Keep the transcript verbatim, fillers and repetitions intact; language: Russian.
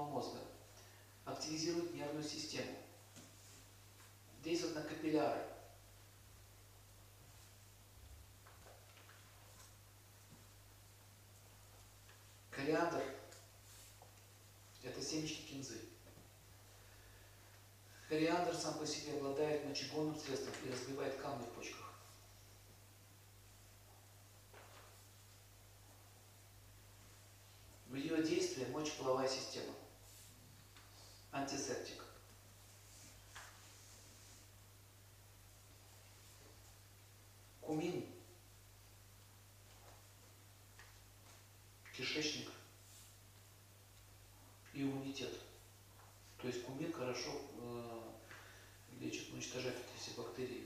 головного мозга, активизирует нервную систему, действует на капилляры. Кориандр – это семечки кинзы. Кориандр сам по себе обладает мочегонным средством и разбивает камни в почках. В ее действии мочеполовая система, антисептик. Кумин, кишечник и иммунитет. То есть кумин хорошо э, лечит, уничтожает эти все бактерии.